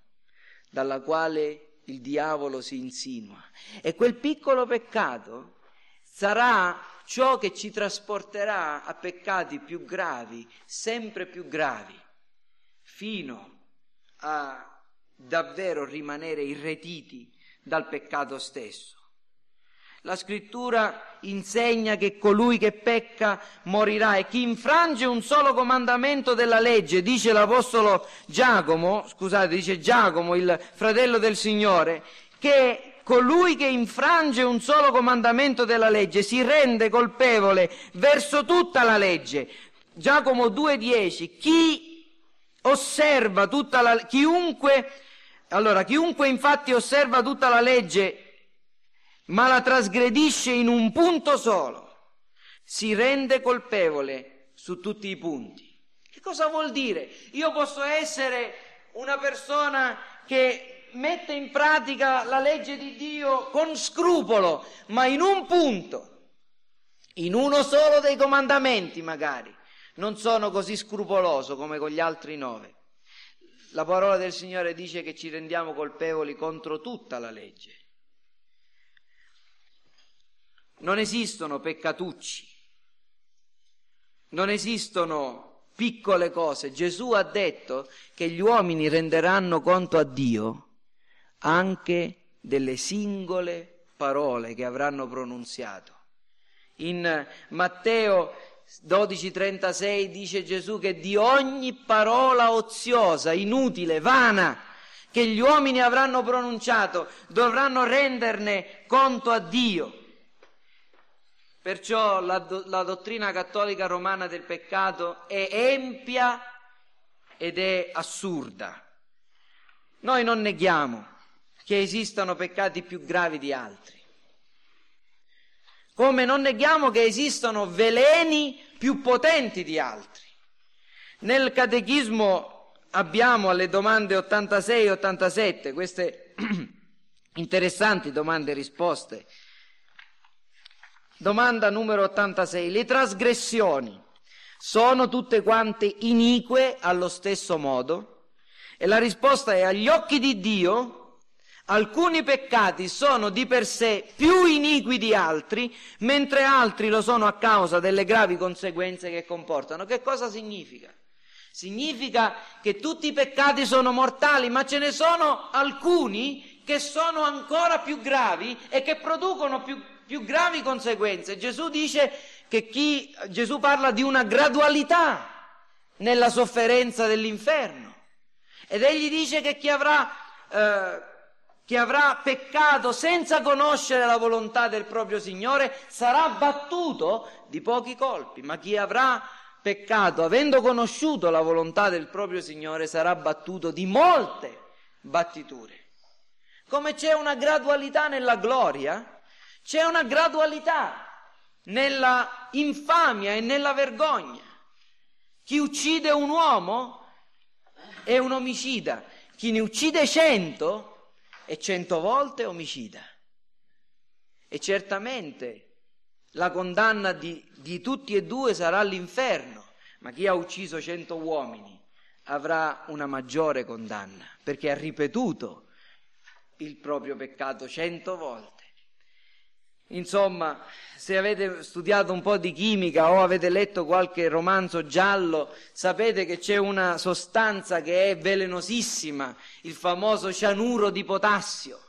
dalla quale il diavolo si insinua, e quel piccolo peccato sarà ciò che ci trasporterà a peccati più gravi, sempre più gravi, fino a davvero rimanere irretiti dal peccato stesso. La scrittura insegna che colui che pecca morirà, e chi infrange un solo comandamento della legge, dice l'apostolo Giacomo, dice Giacomo, il fratello del Signore, che colui che infrange un solo comandamento della legge si rende colpevole verso tutta la legge. Giacomo 2,10, chiunque infatti osserva tutta la legge ma la trasgredisce in un punto solo, si rende colpevole su tutti i punti. Che cosa vuol dire? Io posso essere una persona che mette in pratica la legge di Dio con scrupolo, ma in un punto, in uno solo dei comandamenti magari, non sono così scrupoloso come con gli altri 9. La parola del Signore dice che ci rendiamo colpevoli contro tutta la legge. Non esistono peccatucci, non esistono piccole cose. Gesù ha detto che gli uomini renderanno conto a Dio anche delle singole parole che avranno pronunziato. In Matteo 12,36 dice Gesù che di ogni parola oziosa, inutile, vana, che gli uomini avranno pronunciato, dovranno renderne conto a Dio. Perciò la dottrina cattolica romana del peccato è empia ed è assurda. Noi non neghiamo che esistano peccati più gravi di altri, come non neghiamo che esistano veleni più potenti di altri. Nel catechismo abbiamo alle domande 86 e 87 queste interessanti domande e risposte. Domanda numero 86. Le trasgressioni sono tutte quante inique allo stesso modo? E la risposta è: agli occhi di Dio alcuni peccati sono di per sé più iniqui di altri, mentre altri lo sono a causa delle gravi conseguenze che comportano. Che cosa significa? Significa che tutti i peccati sono mortali, ma ce ne sono alcuni che sono ancora più gravi e che producono più gravi conseguenze. Gesù dice che Gesù parla di una gradualità nella sofferenza dell'inferno, ed egli dice che chi avrà peccato senza conoscere la volontà del proprio Signore sarà battuto di pochi colpi, ma chi avrà peccato avendo conosciuto la volontà del proprio Signore sarà battuto di molte battiture. Come c'è una gradualità nella gloria, c'è una gradualità nella infamia e nella vergogna. Chi uccide un uomo è un omicida, chi ne uccide 100 è 100 volte omicida. E certamente la condanna di tutti e due sarà l'inferno, ma chi ha ucciso 100 uomini avrà una maggiore condanna, perché ha ripetuto il proprio peccato 100 volte. Insomma, se avete studiato un po' di chimica o avete letto qualche romanzo giallo, sapete che c'è una sostanza che è velenosissima, il famoso cianuro di potassio.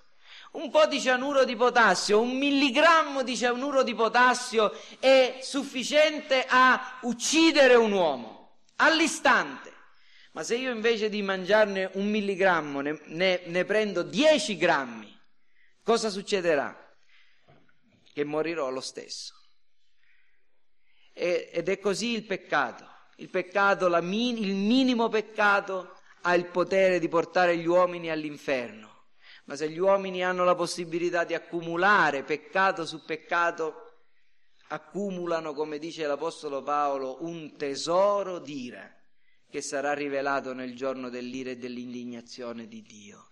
Un po' di cianuro di potassio, 1 milligrammo di cianuro di potassio è sufficiente a uccidere un uomo all'istante. Ma se io invece di mangiarne 1 milligrammo ne prendo 10 grammi, cosa succederà? Che morirò lo stesso. Ed è così il peccato. Il minimo peccato ha il potere di portare gli uomini all'inferno, ma se gli uomini hanno la possibilità di accumulare peccato su peccato, accumulano, come dice l'apostolo Paolo, un tesoro d'ira che sarà rivelato nel giorno dell'ira e dell'indignazione di Dio.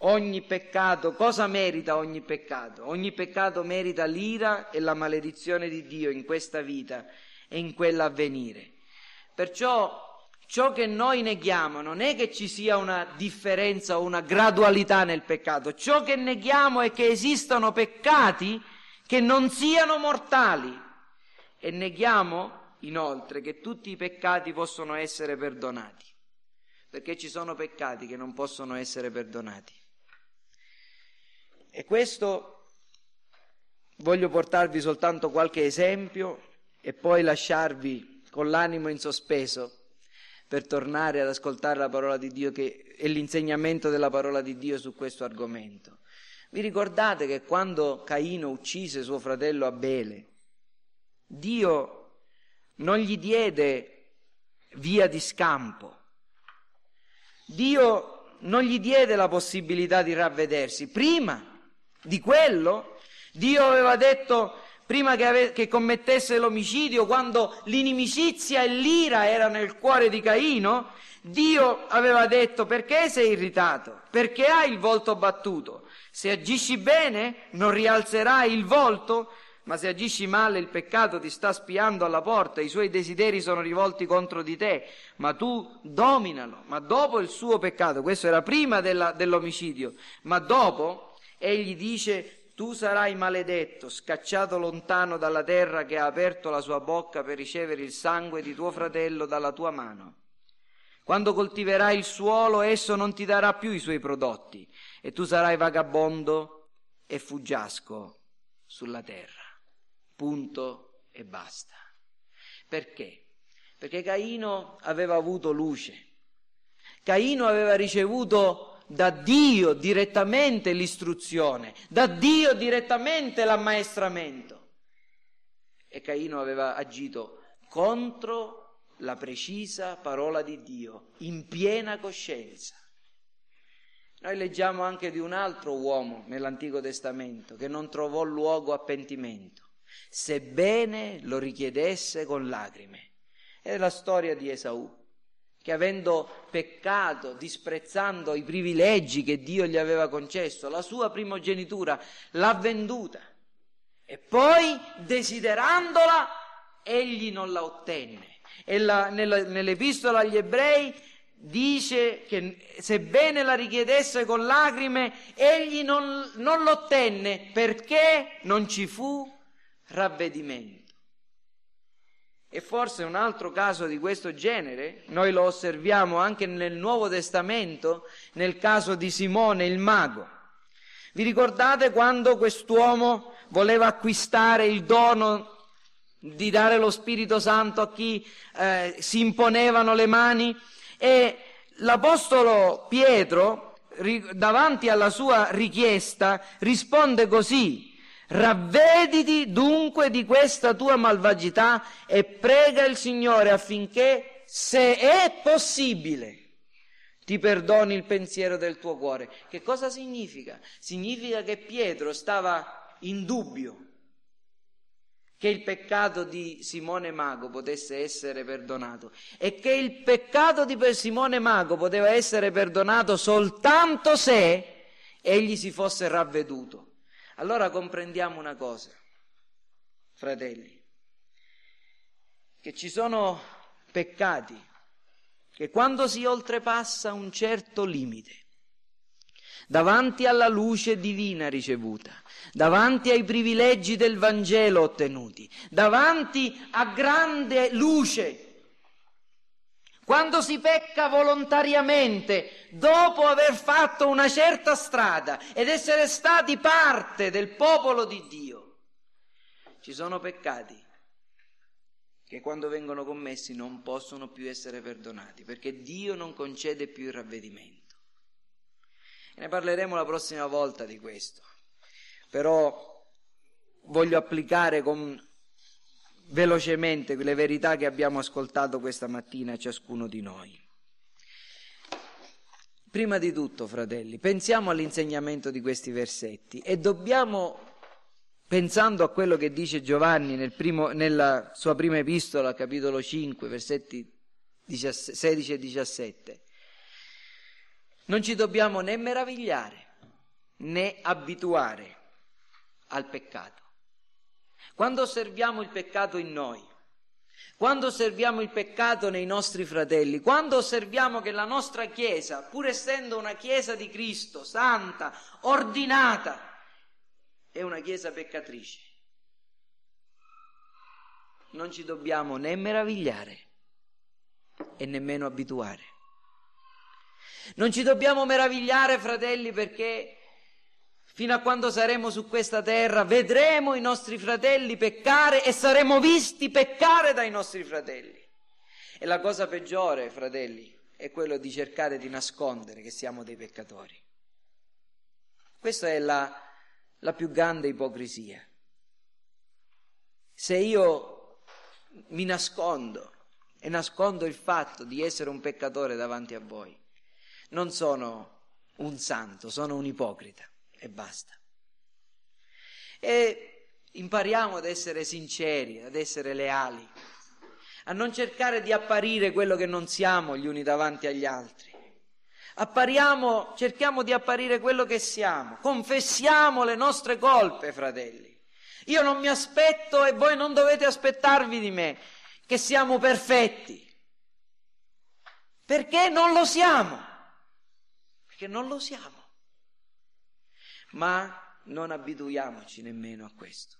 Ogni peccato, cosa merita ogni peccato? Ogni peccato merita l'ira e la maledizione di Dio in questa vita e in quella a venire. Perciò Ciò che noi neghiamo non è che ci sia una differenza o una gradualità nel peccato. Ciò che neghiamo è che esistano peccati che non siano mortali. E neghiamo inoltre che tutti i peccati possono essere perdonati, perché ci sono peccati che non possono essere perdonati. E questo, voglio portarvi soltanto qualche esempio e poi lasciarvi con l'animo in sospeso per tornare ad ascoltare la parola di Dio e l'insegnamento della parola di Dio su questo argomento. Vi ricordate che quando Caino uccise suo fratello Abele, Dio non gli diede via di scampo, Dio non gli diede la possibilità di ravvedersi. Prima di quello, Dio aveva detto, prima che commettesse l'omicidio, quando l'inimicizia e l'ira era nel cuore di Caino, Dio aveva detto: perché sei irritato? Perché hai il volto battuto? Se agisci bene non rialzerai il volto, ma se agisci male il peccato ti sta spiando alla porta, i suoi desideri sono rivolti contro di te, ma tu dominalo. Ma dopo il suo peccato, questo era prima dell'omicidio, ma dopo egli dice: tu sarai maledetto, scacciato lontano dalla terra che ha aperto la sua bocca per ricevere il sangue di tuo fratello dalla tua mano. Quando coltiverai il suolo, esso non ti darà più i suoi prodotti, e tu sarai vagabondo e fuggiasco sulla terra. Punto e basta. Perché? Perché Caino aveva avuto luce. Caino aveva ricevuto da Dio direttamente l'istruzione, da Dio direttamente l'ammaestramento. E Caino aveva agito contro la precisa parola di Dio, in piena coscienza. Noi leggiamo anche di un altro uomo nell'Antico Testamento che non trovò luogo a pentimento, sebbene lo richiedesse con lacrime. È la storia di Esaù, che avendo peccato, disprezzando i privilegi che Dio gli aveva concesso, la sua primogenitura l'ha venduta, e poi, desiderandola, egli non la ottenne. E nell'epistola agli Ebrei dice che, sebbene la richiedesse con lacrime, egli non l'ottenne, perché non ci fu ravvedimento. E forse un altro caso di questo genere noi lo osserviamo anche nel Nuovo Testamento, nel caso di Simone il mago. Vi ricordate quando quest'uomo voleva acquistare il dono di dare lo Spirito Santo a chi si imponevano le mani? E l'Apostolo Pietro, davanti alla sua richiesta, risponde così: ravvediti dunque di questa tua malvagità e prega il Signore affinché, se è possibile, ti perdoni il pensiero del tuo cuore. Che cosa significa? Significa che Pietro stava in dubbio che il peccato di Simone Mago potesse essere perdonato, e che il peccato di Simone Mago poteva essere perdonato soltanto se egli si fosse ravveduto. Allora comprendiamo una cosa, fratelli, che ci sono peccati che, quando si oltrepassa un certo limite, davanti alla luce divina ricevuta, davanti ai privilegi del Vangelo ottenuti, davanti a grande luce, quando si pecca volontariamente, dopo aver fatto una certa strada ed essere stati parte del popolo di Dio, ci sono peccati che, quando vengono commessi, non possono più essere perdonati, perché Dio non concede più il ravvedimento. E ne parleremo la prossima volta di questo, però voglio applicare velocemente le verità che abbiamo ascoltato questa mattina a ciascuno di noi. Prima di tutto, fratelli, pensiamo all'insegnamento di questi versetti, e dobbiamo, pensando a quello che dice Giovanni nella sua prima epistola, capitolo 5, versetti 16 e 17, non ci dobbiamo né meravigliare né abituare al peccato. Quando osserviamo il peccato in noi, Quando osserviamo il peccato nei nostri fratelli, quando osserviamo che la nostra Chiesa, pur essendo una Chiesa di Cristo, santa, ordinata, è una Chiesa peccatrice, non ci dobbiamo né meravigliare e nemmeno abituare. Non ci dobbiamo meravigliare, fratelli, perché fino a quando saremo su questa terra vedremo i nostri fratelli peccare e saremo visti peccare dai nostri fratelli. E la cosa peggiore, fratelli, è quello di cercare di nascondere che siamo dei peccatori. Questa è la più grande ipocrisia. Se io mi nascondo e nascondo il fatto di essere un peccatore davanti a voi, non sono un santo, sono un ipocrita. E basta. E impariamo ad essere sinceri, ad essere leali, a non cercare di apparire quello che non siamo gli uni davanti agli altri. Cerchiamo di apparire quello che siamo. Confessiamo le nostre colpe, fratelli. Io non mi aspetto, e voi non dovete aspettarvi di me, che siamo perfetti, perché non lo siamo, ma non abituiamoci nemmeno a questo,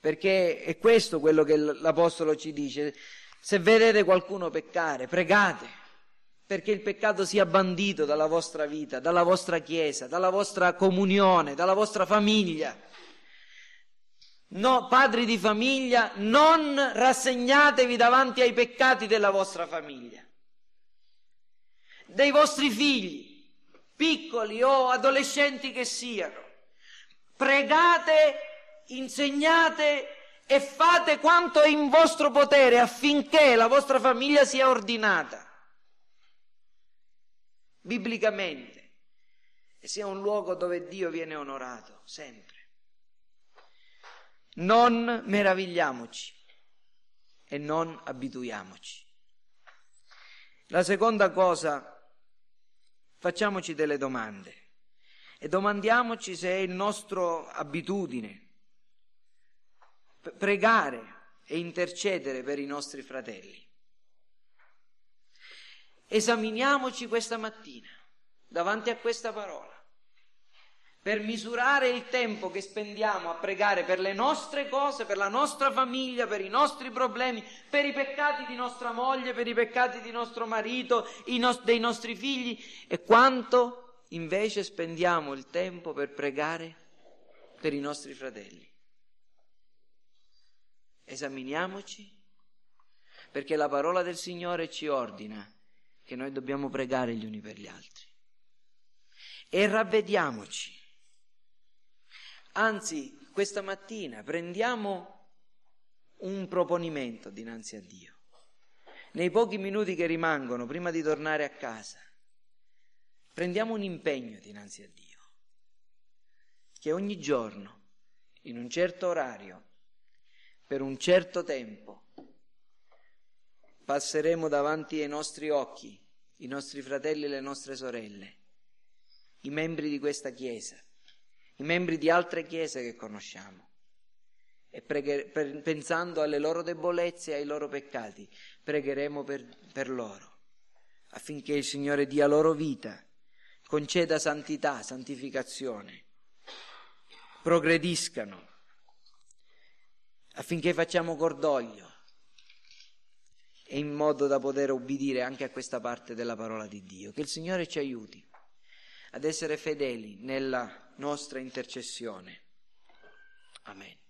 perché è questo quello che l'Apostolo ci dice: se vedete qualcuno peccare, pregate perché il peccato sia bandito dalla vostra vita, dalla vostra Chiesa, dalla vostra comunione, dalla vostra famiglia. No, padri di famiglia, non rassegnatevi davanti ai peccati della vostra famiglia, dei vostri figli, piccoli o adolescenti che siano. Pregate, insegnate e fate quanto è in vostro potere affinché la vostra famiglia sia ordinata biblicamente e sia un luogo dove Dio viene onorato sempre. Non meravigliamoci e non abituiamoci. La seconda cosa: facciamoci delle domande e domandiamoci se è il nostro abitudine pregare e intercedere per i nostri fratelli. Esaminiamoci questa mattina davanti a questa parola per misurare il tempo che spendiamo a pregare per le nostre cose, per la nostra famiglia, per i nostri problemi, per i peccati di nostra moglie, per i peccati di nostro marito, dei nostri figli, e quanto invece spendiamo il tempo per pregare per i nostri fratelli. Esaminiamoci, perché la parola del Signore ci ordina che noi dobbiamo pregare gli uni per gli altri. E ravvediamoci. Anzi, questa mattina prendiamo un proponimento dinanzi a Dio. Nei pochi minuti che rimangono, prima di tornare a casa, prendiamo un impegno dinanzi a Dio, che ogni giorno, in un certo orario, per un certo tempo, passeremo davanti ai nostri occhi, i nostri fratelli e le nostre sorelle, i membri di questa Chiesa, i membri di altre chiese che conosciamo, e pensando alle loro debolezze e ai loro peccati, pregheremo per loro affinché il Signore dia loro vita, conceda santità, santificazione, progrediscano, affinché facciamo cordoglio e in modo da poter obbedire anche a questa parte della parola di Dio. Che il Signore ci aiuti ad essere fedeli nella nostra intercessione. Amen.